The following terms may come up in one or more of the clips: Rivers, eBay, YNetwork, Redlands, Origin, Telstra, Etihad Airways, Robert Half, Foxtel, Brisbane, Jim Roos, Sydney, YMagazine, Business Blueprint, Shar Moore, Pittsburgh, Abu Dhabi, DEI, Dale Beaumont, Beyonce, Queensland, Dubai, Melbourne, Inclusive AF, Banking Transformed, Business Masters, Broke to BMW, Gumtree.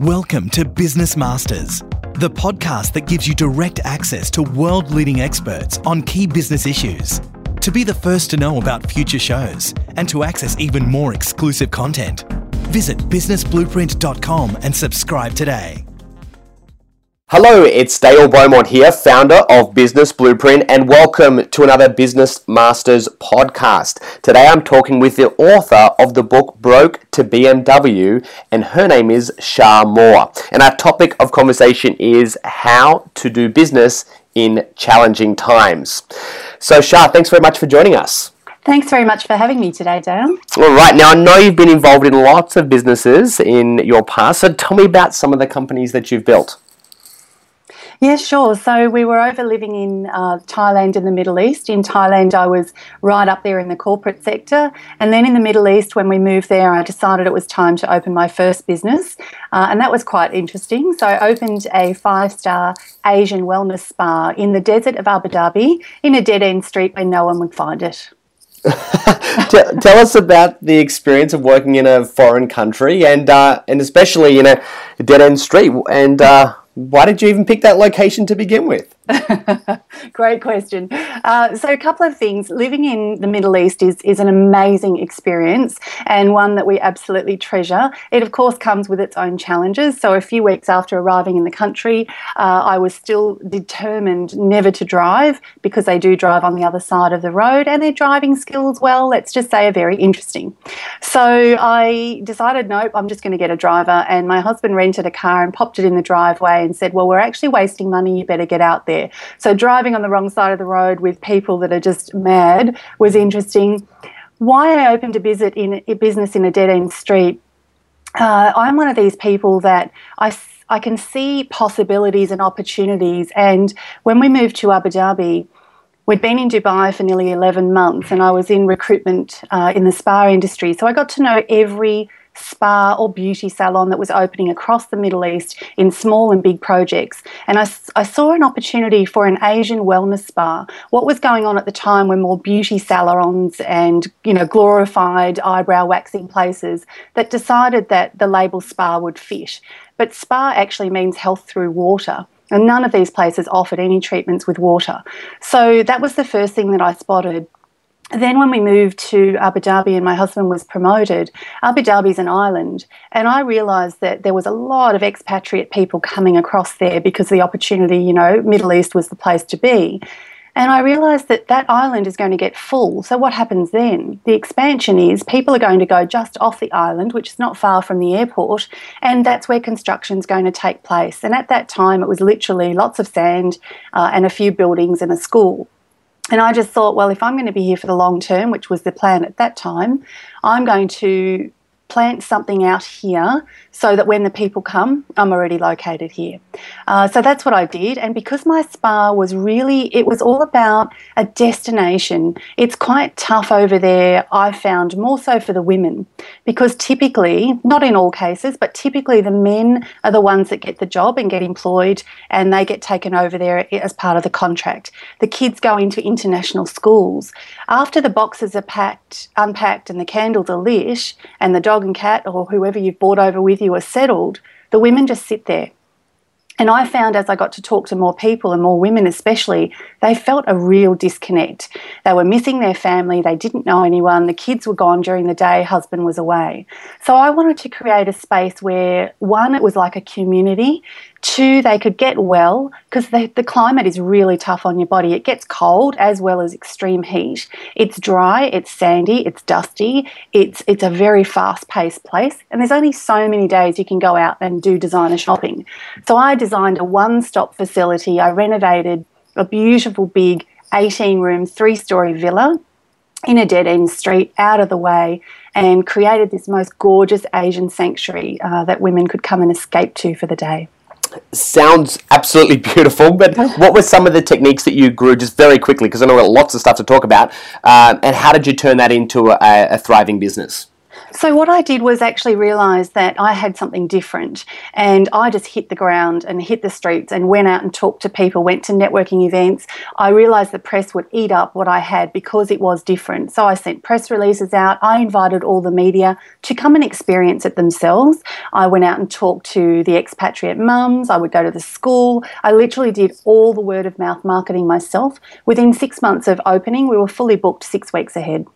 Welcome to Business Masters, the podcast that gives you direct access to world-leading experts on key business issues, to be the first to know about future shows, and to access even more exclusive content. Visit businessblueprint.com and subscribe today. Hello, it's Dale Beaumont here, founder of Business Blueprint, and welcome to another Business Masters podcast. Today I'm talking with the author of the book Broke to BMW, and her name is Shar Moore. And our topic of conversation is how to do business in challenging times. So Shar, thanks very much for joining us. Thanks very much for having me today, Dale. All right. Now, I know you've been involved in lots of businesses in your past, so tell me about some of the companies that you've built. Yeah, sure. So we were over living in Thailand and the Middle East. In Thailand, I was right up there in the corporate sector. And then in the Middle East, when we moved there, I decided it was time to open my first business. And that was quite interesting. So I opened a 5-star Asian wellness spa in the desert of Abu Dhabi in a dead-end street where no one would find it. Tell us about the experience of working in a foreign country and especially in a dead-end street and... Why did you even pick that location to begin with? Great question. So a couple of things. Living in the Middle East is an amazing experience and one that we absolutely treasure. It, of course, comes with its own challenges. So a few weeks after arriving in the country, I was still determined never to drive because they do drive on the other side of the road and their driving skills, well, let's just say are very interesting. So I decided, nope, I'm just going to get a driver, and my husband rented a car and popped it in the driveway and said, well, we're actually wasting money, you better get out there. So driving on the wrong side of the road with people that are just mad was interesting. Why I opened a business in a dead-end street, I'm one of these people that I can see possibilities and opportunities. And when we moved to Abu Dhabi, we'd been in Dubai for nearly 11 months and I was in recruitment in the spa industry. So I got to know every spa or beauty salon that was opening across the Middle East in small and big projects. And I saw an opportunity for an Asian wellness spa. What was going on at the time were more beauty salons and, you know, glorified eyebrow waxing places that decided that the label spa would fit. But spa actually means health through water. And none of these places offered any treatments with water. So that was the first thing that I spotted. Then when we moved to Abu Dhabi and my husband was promoted, Abu Dhabi's an island, and I realised that there was a lot of expatriate people coming across there because the opportunity, you know, Middle East was the place to be. And I realised that that island is going to get full. So what happens then? The expansion is people are going to go just off the island, which is not far from the airport, and that's where construction is going to take place. And at that time, it was literally lots of sand and a few buildings and a school. And I just thought, well, if I'm going to be here for the long term, which was the plan at that time, I'm going to plant something out here so that when the people come, I'm already located here. So that's what I did. And because my spa was really, it was all about a destination. It's quite tough over there, I found, more so for the women, because typically, not in all cases, but typically the men are the ones that get the job and get employed and they get taken over there as part of the contract. The kids go into international schools. After the boxes are unpacked and the candles are lit and the dog and cat or whoever you've brought over with you are settled, the women just sit there. And I found as I got to talk to more people and more women especially, they felt a real disconnect. They were missing their family, they didn't know anyone, the kids were gone during the day, husband was away. So I wanted to create a space where, one, it was like a community, two, they could get well, because the climate is really tough on your body. It gets cold as well as extreme heat. It's dry, it's sandy, it's dusty, it's a very fast-paced place, and there's only so many days you can go out and do designer shopping. So I designed a one-stop facility. I renovated a beautiful big 18-room, 3-story villa in a dead-end street, out of the way, and created this most gorgeous Asian sanctuary that women could come and escape to for the day. Sounds absolutely beautiful, but what were some of the techniques that you grew, just very quickly, because I know we've got lots of stuff to talk about, and how did you turn that into a thriving business? So what I did was actually realise that I had something different, and I just hit the ground and hit the streets and went out and talked to people, went to networking events. I realised the press would eat up what I had because it was different. So I sent press releases out. I invited all the media to come and experience it themselves. I went out and talked to the expatriate mums. I would go to the school. I literally did all the word of mouth marketing myself. Within 6 months of opening, we were fully booked 6 weeks ahead.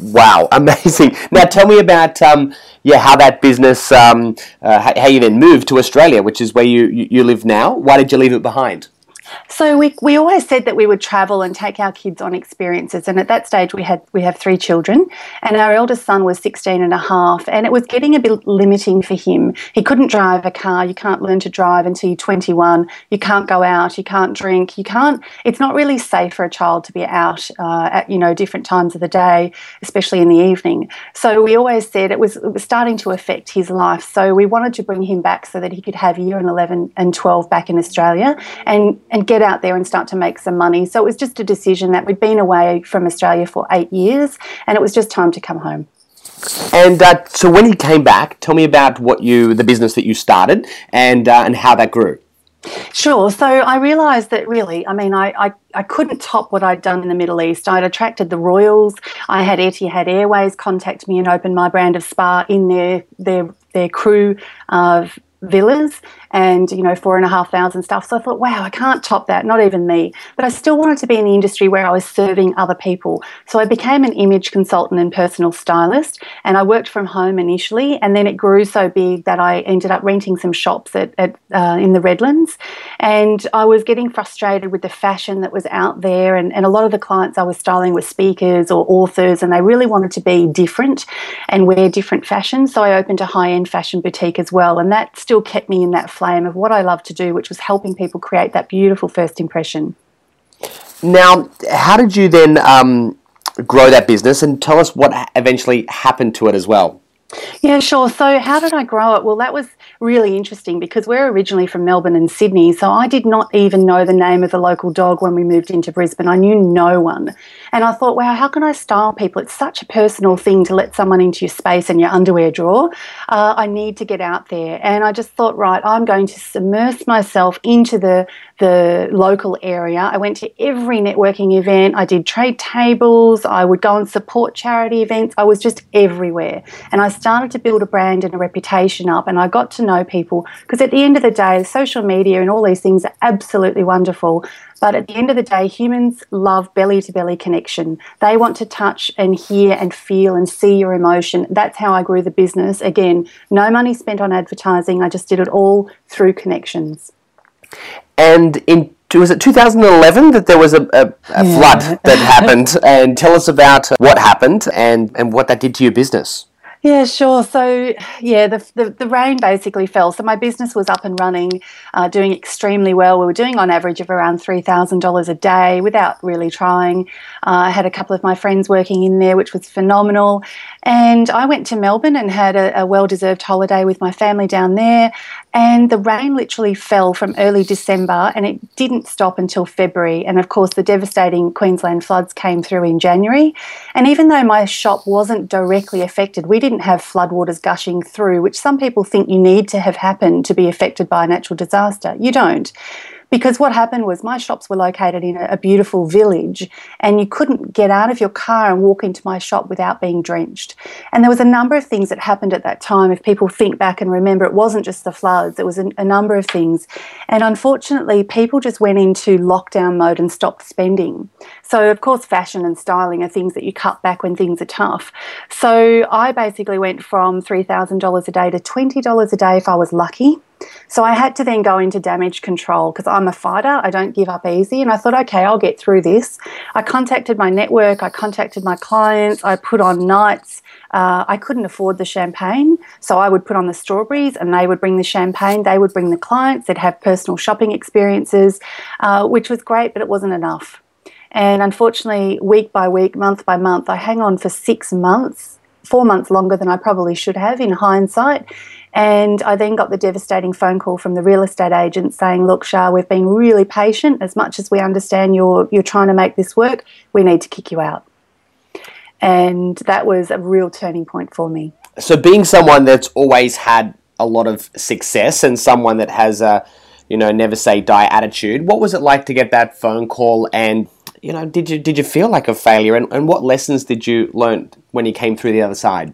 Wow, amazing. Now tell me about how that business, how you then moved to Australia, which is where you live now. Why did you leave it behind? So we always said that we would travel and take our kids on experiences, and at that stage we have three children, and our eldest son was 16 and a half, and it was getting a bit limiting for him. He couldn't drive a car. You can't learn to drive until you're 21. You can't go out. You can't drink. You can't. It's not really safe for a child to be out at different times of the day, especially in the evening. So we always said it was starting to affect his life. So we wanted to bring him back so that he could have year 11 and 12 back in Australia and get out there and start to make some money. So it was just a decision that we'd been away from Australia for 8 years, and it was just time to come home. And so when you came back, tell me about the business that you started and how that grew. Sure. So I realised that really, I couldn't top what I'd done in the Middle East. I'd attracted the royals. I had Etihad Airways contact me and open my brand of spa in their crew of villas and 4,500 stuff. So I thought, wow, I can't top that, not even me. But I still wanted to be in the industry where I was serving other people. So I became an image consultant and personal stylist, and I worked from home initially, and then it grew so big that I ended up renting some shops in the Redlands, and I was getting frustrated with the fashion that was out there, and a lot of the clients I was styling were speakers or authors, and they really wanted to be different and wear different fashion. So I opened a high-end fashion boutique as well, and that still kept me in that flame of what I love to do, which was helping people create that beautiful first impression. Now, how did you then grow that business, and tell us what eventually happened to it as well? Yeah, sure. So how did I grow it? Well, that was really interesting because we're originally from Melbourne and Sydney, so I did not even know the name of the local dog when we moved into Brisbane. I knew no one. And I thought, wow, how can I style people? It's such a personal thing to let someone into your space and your underwear drawer. I need to get out there. And I just thought, right, I'm going to submerge myself into the local area. I went to every networking event. I did trade tables. I would go and support charity events. I was just everywhere. And I started to build a brand and a reputation up, and I got to know people, because at the end of the day, social media and all these things are absolutely wonderful, but at the end of the day, humans love belly-to-belly connection. They want to touch and hear and feel and see your emotion. That's how I grew the business. Again, no money spent on advertising. I just did it all through connections. And was it 2011 that there was a flood that happened? And tell us about what happened and what that did to your business. Yeah, sure. So, yeah, the rain basically fell. So my business was up and running, doing extremely well. We were doing on average of around $3,000 a day without really trying. I had a couple of my friends working in there, which was phenomenal. And I went to Melbourne and had a well-deserved holiday with my family down there. And the rain literally fell from early December, and it didn't stop until February. And, of course, the devastating Queensland floods came through in January. And even though my shop wasn't directly affected, we didn't have floodwaters gushing through, which some people think you need to have happened to be affected by a natural disaster. You don't. Because what happened was my shops were located in a beautiful village, and you couldn't get out of your car and walk into my shop without being drenched. And there was a number of things that happened at that time. If people think back and remember, it wasn't just the floods. It was a number of things. And unfortunately, people just went into lockdown mode and stopped spending. So, of course, fashion and styling are things that you cut back when things are tough. So I basically went from $3,000 a day to $20 a day if I was lucky. So I had to then go into damage control, because I'm a fighter. I don't give up easy. And I thought, okay, I'll get through this. I contacted my network. I contacted my clients. I put on nights. I couldn't afford the champagne, so I would put on the strawberries and they would bring the champagne. They would bring the clients. They'd have personal shopping experiences, which was great, but it wasn't enough. And unfortunately, week by week, month by month, I hang on for 6 months, 4 months longer than I probably should have in hindsight. And I then got the devastating phone call from the real estate agent saying, look, Shar, we've been really patient. As much as we understand you're trying to make this work, we need to kick you out. And that was a real turning point for me. So being someone that's always had a lot of success and someone that has a, you know, never say die attitude, what was it like to get that phone call? And, you know, did you feel like a failure? And what lessons did you learn when you came through the other side?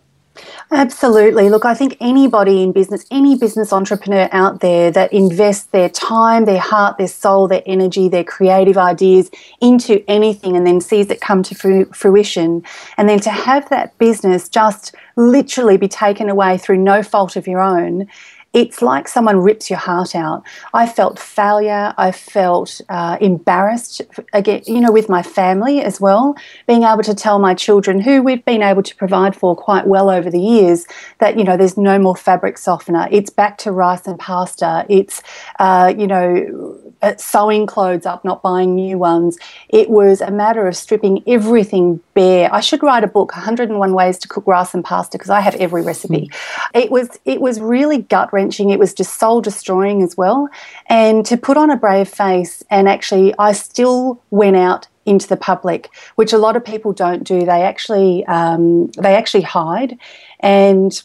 Absolutely. Look, I think anybody in business, any business entrepreneur out there that invests their time, their heart, their soul, their energy, their creative ideas into anything and then sees it come to fruition, and then to have that business just literally be taken away through no fault of your own, it's like someone rips your heart out. I felt failure. I felt embarrassed, again, you know, with my family as well, being able to tell my children, who we've been able to provide for quite well over the years, that, you know, there's no more fabric softener. It's back to rice and pasta. It's, you know, sewing clothes up, not buying new ones. It was a matter of stripping everything bare. I should write a book, 101 Ways to Cook Rice and Pasta, because I have every recipe. It was really gut-wrenching. It was just soul-destroying as well. And to put on a brave face, and actually I still went out into the public, which a lot of people don't do. They actually hide, and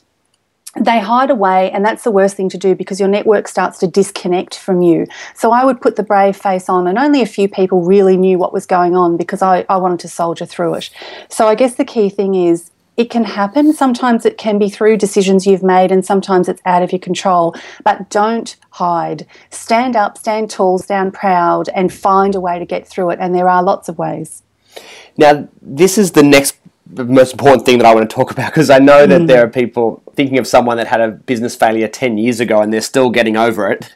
they hide away, and that's the worst thing to do because your network starts to disconnect from you. So I would put the brave face on, and only a few people really knew what was going on because I wanted to soldier through it. So I guess the key thing is it can happen. Sometimes it can be through decisions you've made, and sometimes it's out of your control. But don't hide. Stand up, stand tall, stand proud, and find a way to get through it, and there are lots of ways. Now, this is the next most important thing that I want to talk about, because I know that there are people thinking of someone that had a business failure 10 years ago and they're still getting over it.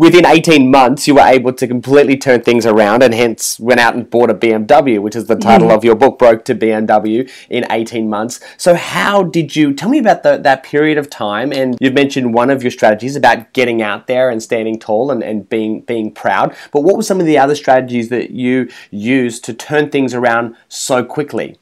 Within 18 months, you were able to completely turn things around and hence went out and bought a BMW, which is the title of your book, Broke to BMW, in 18 months. So how did you, tell me about that period of time, and you've mentioned one of your strategies about getting out there and standing tall and being proud, but what were some of the other strategies that you used to turn things around so quickly?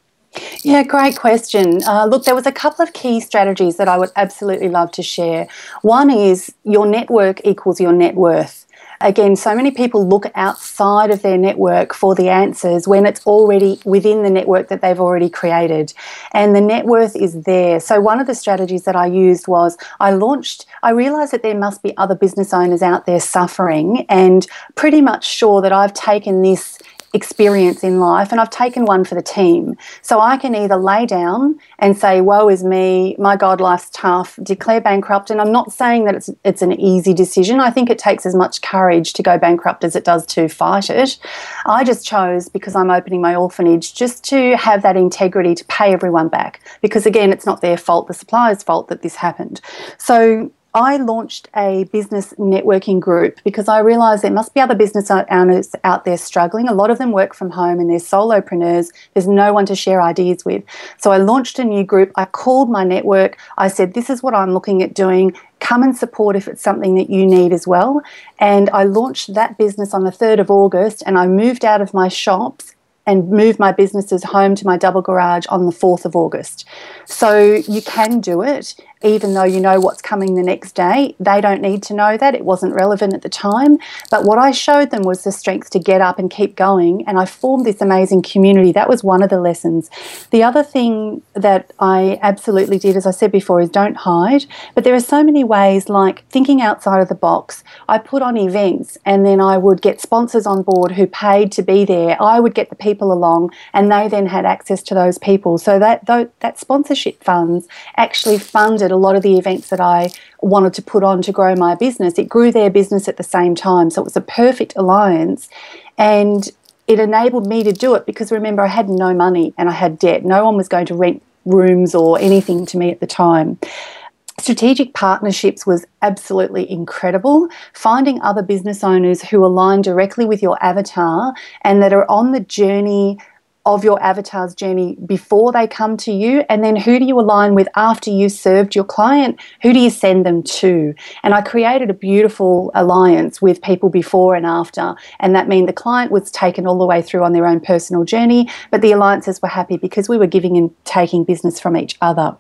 Yeah, great question. Look, there was a couple of key strategies that I would absolutely love to share. One is your network equals your net worth. Again, so many people look outside of their network for the answers when it's already within the network that they've already created. And the net worth is there. So one of the strategies that I used was I realised that there must be other business owners out there suffering, and pretty much sure that I've taken this experience in life and I've taken one for the team. So I can either lay down and say, woe is me, my God, life's tough, declare bankrupt. And I'm not saying that it's an easy decision. I think it takes as much courage to go bankrupt as it does to fight it. I just chose, because I'm opening my orphanage, just to have that integrity to pay everyone back, because again, it's not their fault, the supplier's fault that this happened. So I launched a business networking group because I realised there must be other business owners out there struggling. A lot of them work from home and they're solopreneurs. There's no one to share ideas with. So I launched a new group. I called my network. I said, this is what I'm looking at doing. Come and support if it's something that you need as well. And I launched that business on the 3rd of August, and I moved out of my shops and move my businesses home to my double garage on the 4th of August. So you can do it, even though you know what's coming the next day. They don't need to know that. It wasn't relevant at the time. But what I showed them was the strength to get up and keep going, and I formed this amazing community. That was one of the lessons. The other thing that I absolutely did, as I said before, is don't hide. But there are so many ways, like thinking outside of the box. I put on events, and then I would get sponsors on board who paid to be there. I would get the people along, and they then had access to those people. So that sponsorship funds actually funded a lot of the events that I wanted to put on to grow my business. It grew their business at the same time. So it was a perfect alliance, and it enabled me to do it because, remember, I had no money and I had debt. No one was going to rent rooms or anything to me at the time. Strategic partnerships was absolutely incredible. Finding other business owners who align directly with your avatar and that are on the journey of your avatar's journey before they come to you, and then who do you align with after you served your client? Who do you send them to? And I created a beautiful alliance with people before and after, and that meant the client was taken all the way through on their own personal journey, but the alliances were happy because we were giving and taking business from each other.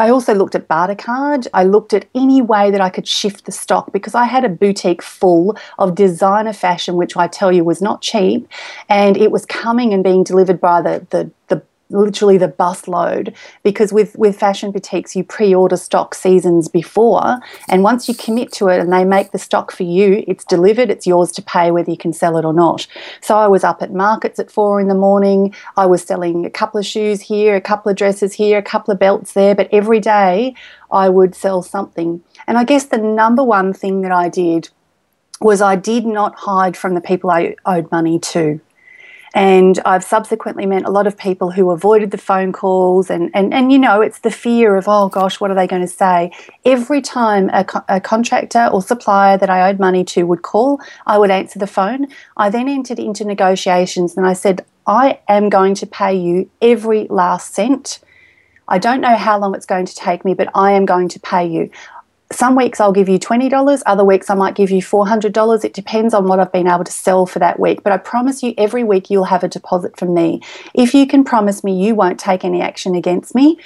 I also looked at barter card. I looked at any way that I could shift the stock, because I had a boutique full of designer fashion, which I tell you was not cheap, and it was coming and being delivered by the literally the bus load, because with fashion boutiques, you pre-order stock seasons before, and once you commit to it and they make the stock for you, it's delivered, it's yours to pay whether you can sell it or not. So I was up at markets at 4 in the morning, I was selling a couple of shoes here, a couple of dresses here, a couple of belts there, but every day I would sell something. And I guess the number one thing that I did was I did not hide from the people I owed money to. And I've subsequently met a lot of people who avoided the phone calls and you know, it's the fear of, oh, gosh, what are they going to say? Every time a contractor or supplier that I owed money to would call, I would answer the phone. I then entered into negotiations and I said, I am going to pay you every last cent. I don't know how long it's going to take me, but I am going to pay you. Some weeks I'll give you $20, other weeks I might give you $400. It depends on what I've been able to sell for that week. But I promise you every week you'll have a deposit from me. If you can promise me you won't take any action against me,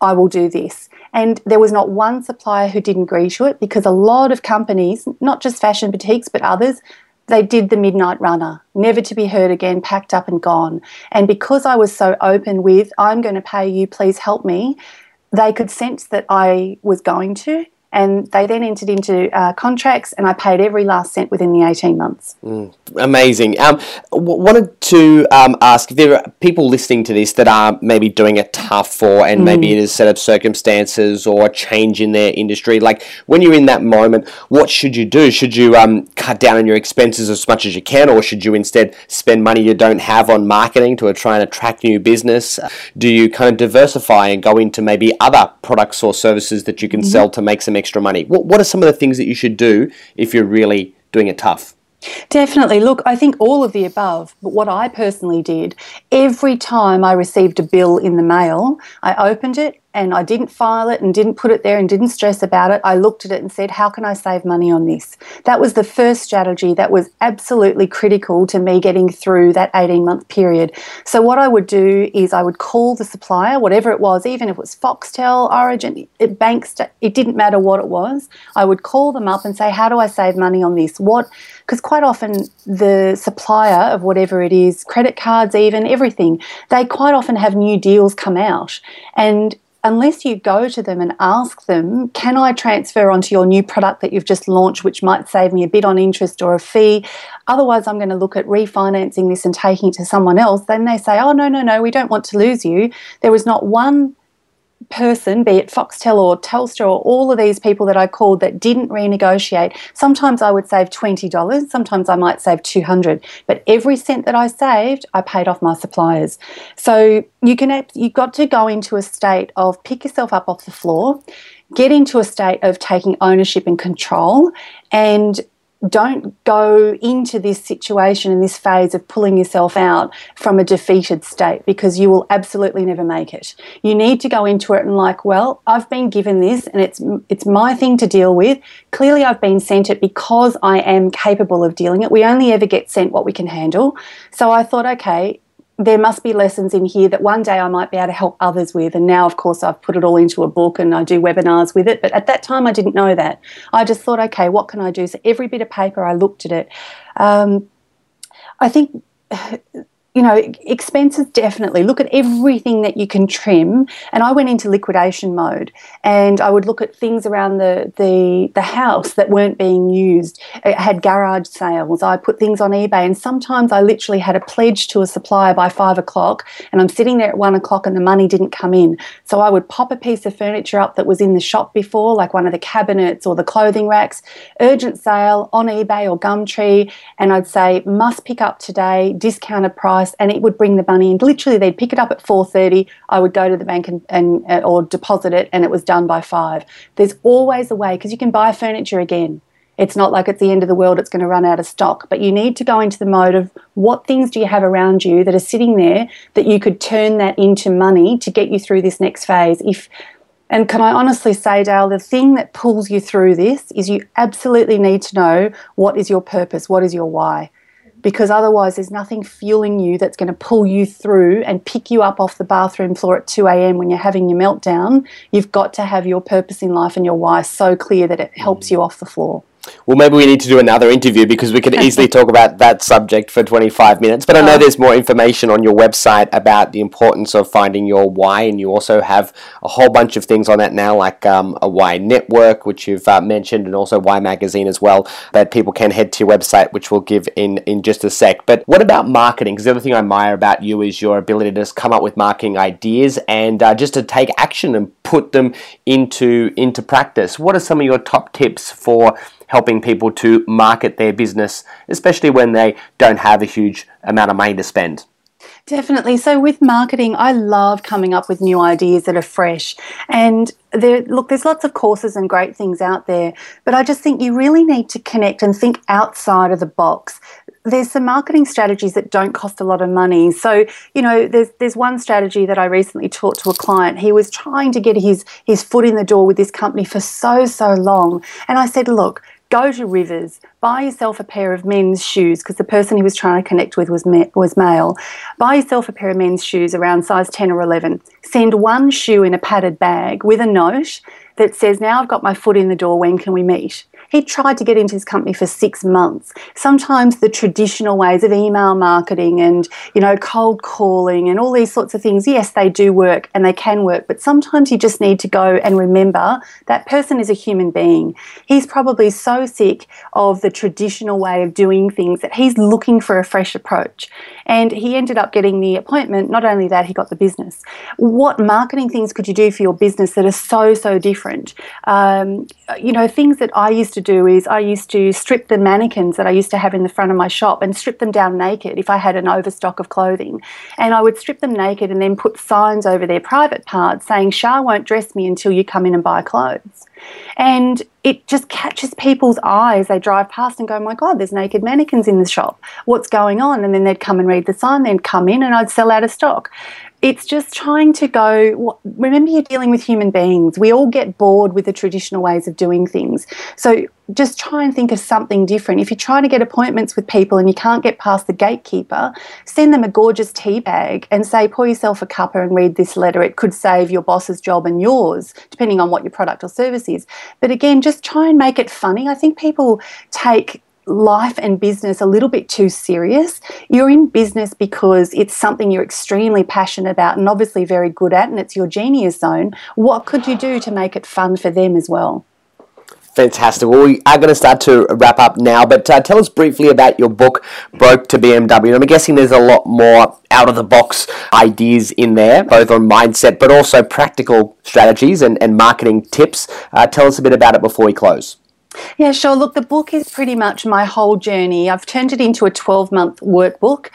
I will do this. And there was not one supplier who didn't agree to it, because a lot of companies, not just fashion boutiques but others, they did the midnight runner, never to be heard again, packed up and gone. And because I was so open with, I'm going to pay you, please help me, they could sense that I was going to. And they then entered into contracts, and I paid every last cent within the 18 months. Amazing. Wanted to ask, there are people listening to this that are maybe doing it tough, or and maybe in a set of circumstances or a change in their industry. Like, when you're in that moment, what should you do? Should you cut down on your expenses as much as you can, or should you instead spend money you don't have on marketing to try and attract new business? Do you kind of diversify and go into maybe other products or services that you can sell to make some extra money? What are some of the things that you should do if you're really doing it tough? Definitely. Look, I think all of the above, but what I personally did, every time I received a bill in the mail, I opened it and I didn't file it and didn't put it there and didn't stress about it. I looked at it and said, how can I save money on this? That was the first strategy that was absolutely critical to me getting through that 18-month period. So what I would do is I would call the supplier, whatever it was, even if it was Foxtel, Origin, it didn't matter what it was. I would call them up and say, how do I save money on this? Because quite often the supplier of whatever it is, credit cards even, everything, they quite often have new deals come out. And unless you go to them and ask them, can I transfer onto your new product that you've just launched, which might save me a bit on interest or a fee? Otherwise, I'm going to look at refinancing this and taking it to someone else. Then they say, oh, no, no, no, we don't want to lose you. There was not one person, be it Foxtel or Telstra or all of these people that I called, that didn't renegotiate. Sometimes I would save $20, sometimes I might save $200, but every cent that I saved, I paid off my suppliers. So you've got to go into a state of pick yourself up off the floor, get into a state of taking ownership and control, and don't go into this situation and this phase of pulling yourself out from a defeated state, because you will absolutely never make it. You need to go into it and like, well, I've been given this and it's my thing to deal with. Clearly I've been sent it because I am capable of dealing it. We only ever get sent what we can handle. So I thought, okay, there must be lessons in here that one day I might be able to help others with. And now, of course, I've put it all into a book and I do webinars with it. But at that time, I didn't know that. I just thought, okay, what can I do? So every bit of paper, I looked at it. I think, you know, expenses, definitely. Look at everything that you can trim. And I went into liquidation mode, and I would look at things around the house that weren't being used. It had garage sales. I put things on eBay, and sometimes I literally had a pledge to a supplier by 5 o'clock, and I'm sitting there at 1 o'clock and the money didn't come in. So I would pop a piece of furniture up that was in the shop before, like one of the cabinets or the clothing racks, urgent sale on eBay or Gumtree, and I'd say, must pick up today, discounted price. And it would bring the money in. Literally, they'd pick it up at 4:30. I would go to the bank or deposit it, and it was done by 5. There's always a way, because you can buy furniture again. It's not like it's the end of the world, it's going to run out of stock. But you need to go into the mode of, what things do you have around you that are sitting there that you could turn that into money to get you through this next phase? And can I honestly say, Dale, the thing that pulls you through this is you absolutely need to know what is your purpose, what is your why. Because otherwise there's nothing fueling you that's going to pull you through and pick you up off the bathroom floor at 2 a.m. when you're having your meltdown. You've got to have your purpose in life and your why so clear that it helps you off the floor. Well, maybe we need to do another interview because we could easily talk about that subject for 25 minutes. But I know there's more information on your website about the importance of finding your why, and you also have a whole bunch of things on that now, like a YNetwork, which you've mentioned, and also YMagazine as well, that people can head to your website, which we'll give in just a sec. But what about marketing? Because the other thing I admire about you is your ability to just come up with marketing ideas and just to take action and put them into practice. What are some of your top tips for helping people to market their business, especially when they don't have a huge amount of money to spend? Definitely. So with marketing, I love coming up with new ideas that are fresh. And there's lots of courses and great things out there, but I just think you really need to connect and think outside of the box. There's some marketing strategies that don't cost a lot of money. So, you know, there's one strategy that I recently taught to a client. He was trying to get his foot in the door with this company for so long. And I said, look, go to Rivers, buy yourself a pair of men's shoes, because the person he was trying to connect with was male. Buy yourself a pair of men's shoes around size 10 or 11. Send one shoe in a padded bag with a note that says, now I've got my foot in the door, when can we meet? He tried to get into his company for 6 months. Sometimes the traditional ways of email marketing and, you know, cold calling and all these sorts of things, yes, they do work and they can work, but sometimes you just need to go and remember that person is a human being. He's probably so sick of the traditional way of doing things that he's looking for a fresh approach. And he ended up getting the appointment. Not only that, he got the business. What marketing things could you do for your business that are so different? You know, things that I used to do is I used to strip the mannequins that I used to have in the front of my shop and strip them down naked if I had an overstock of clothing. And I would strip them naked and then put signs over their private parts saying, Shar won't dress me until you come in and buy clothes. And it just catches people's eyes. They drive past and go, oh my God, there's naked mannequins in the shop. What's going on? And then they'd come and read the sign, then come in, and I'd sell out of stock. It's just trying to go, remember you're dealing with human beings. We all get bored with the traditional ways of doing things. So just try and think of something different. If you're trying to get appointments with people and you can't get past the gatekeeper, send them a gorgeous tea bag and say, pour yourself a cuppa and read this letter. It could save your boss's job and yours, depending on what your product or service is. But again, just try and make it funny. I think people take life and business a little bit too serious. You're in business because it's something you're extremely passionate about and obviously very good at, and it's your genius zone. What could you do to make it fun for them as well? Fantastic. Well, we are going to start to wrap up now, but tell us briefly about your book, Broke to BMW. I'm guessing there's a lot more out-of-the-box ideas in there, both on mindset, but also practical strategies and marketing tips. Tell us a bit about it before we close. Yeah, sure. Look, the book is pretty much my whole journey. I've turned it into a 12-month workbook.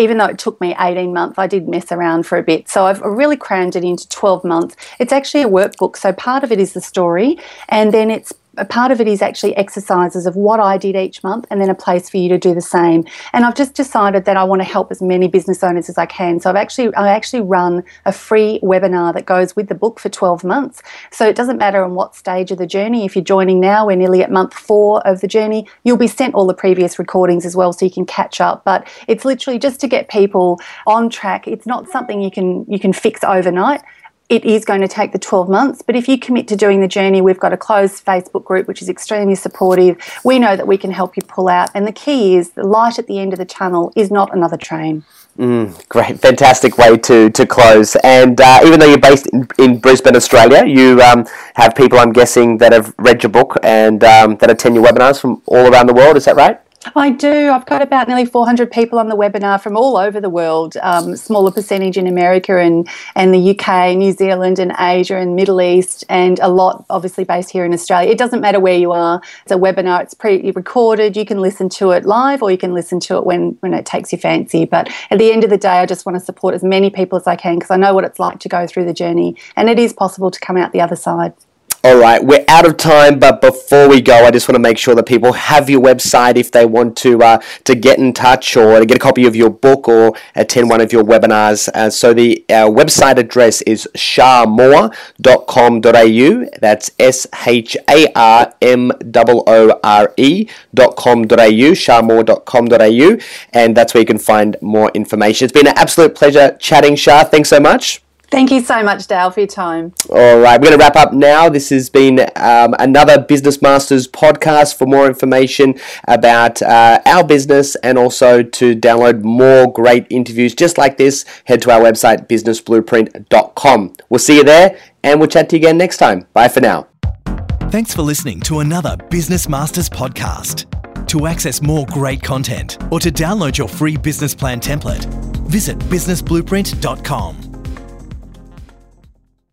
Even though it took me 18 months, I did mess around for a bit. So I've really crammed it into 12 months. It's actually a workbook, so part of it is the story, and then it's part of it is actually exercises of what I did each month, and then a place for you to do the same. And I've just decided that I want to help as many business owners as I can. So I actually run a free webinar that goes with the book for 12 months. So it doesn't matter on what stage of the journey. If you're joining now, we're nearly at month 4 of the journey. You'll be sent all the previous recordings as well, so you can catch up. But it's literally just to get people on track. It's not something you can fix overnight. It is going to take the 12 months, but if you commit to doing the journey, we've got a closed Facebook group which is extremely supportive. We know that we can help you pull out, and the key is the light at the end of the tunnel is not another train. Great, fantastic way to close. And even though you're based in Brisbane, Australia, you have people, I'm guessing, that have read your book and that attend your webinars from all around the world, is that right? I do. I've got about nearly 400 people on the webinar from all over the world, smaller percentage in America and the UK, New Zealand and Asia and Middle East, and a lot obviously based here in Australia. It doesn't matter where you are. It's a webinar. It's pre-recorded. You can listen to it live, or you can listen to it when it takes your fancy. But at the end of the day, I just want to support as many people as I can, because I know what it's like to go through the journey, and it is possible to come out the other side. All right, we're out of time, but before we go, I just want to make sure that people have your website if they want to get in touch or to get a copy of your book or attend one of your webinars. So the website address is sharmoore.com.au. That's sharmoore.com.au, sharmoore.com.au, and that's where you can find more information. It's been an absolute pleasure chatting, Shar. Thanks so much. Thank you so much, Dale, for your time. All right, we're going to wrap up now. This has been another Business Masters podcast. For more information about our business and also to download more great interviews just like this, head to our website, businessblueprint.com. We'll see you there, and we'll chat to you again next time. Bye for now. Thanks for listening to another Business Masters podcast. To access more great content or to download your free business plan template, visit businessblueprint.com.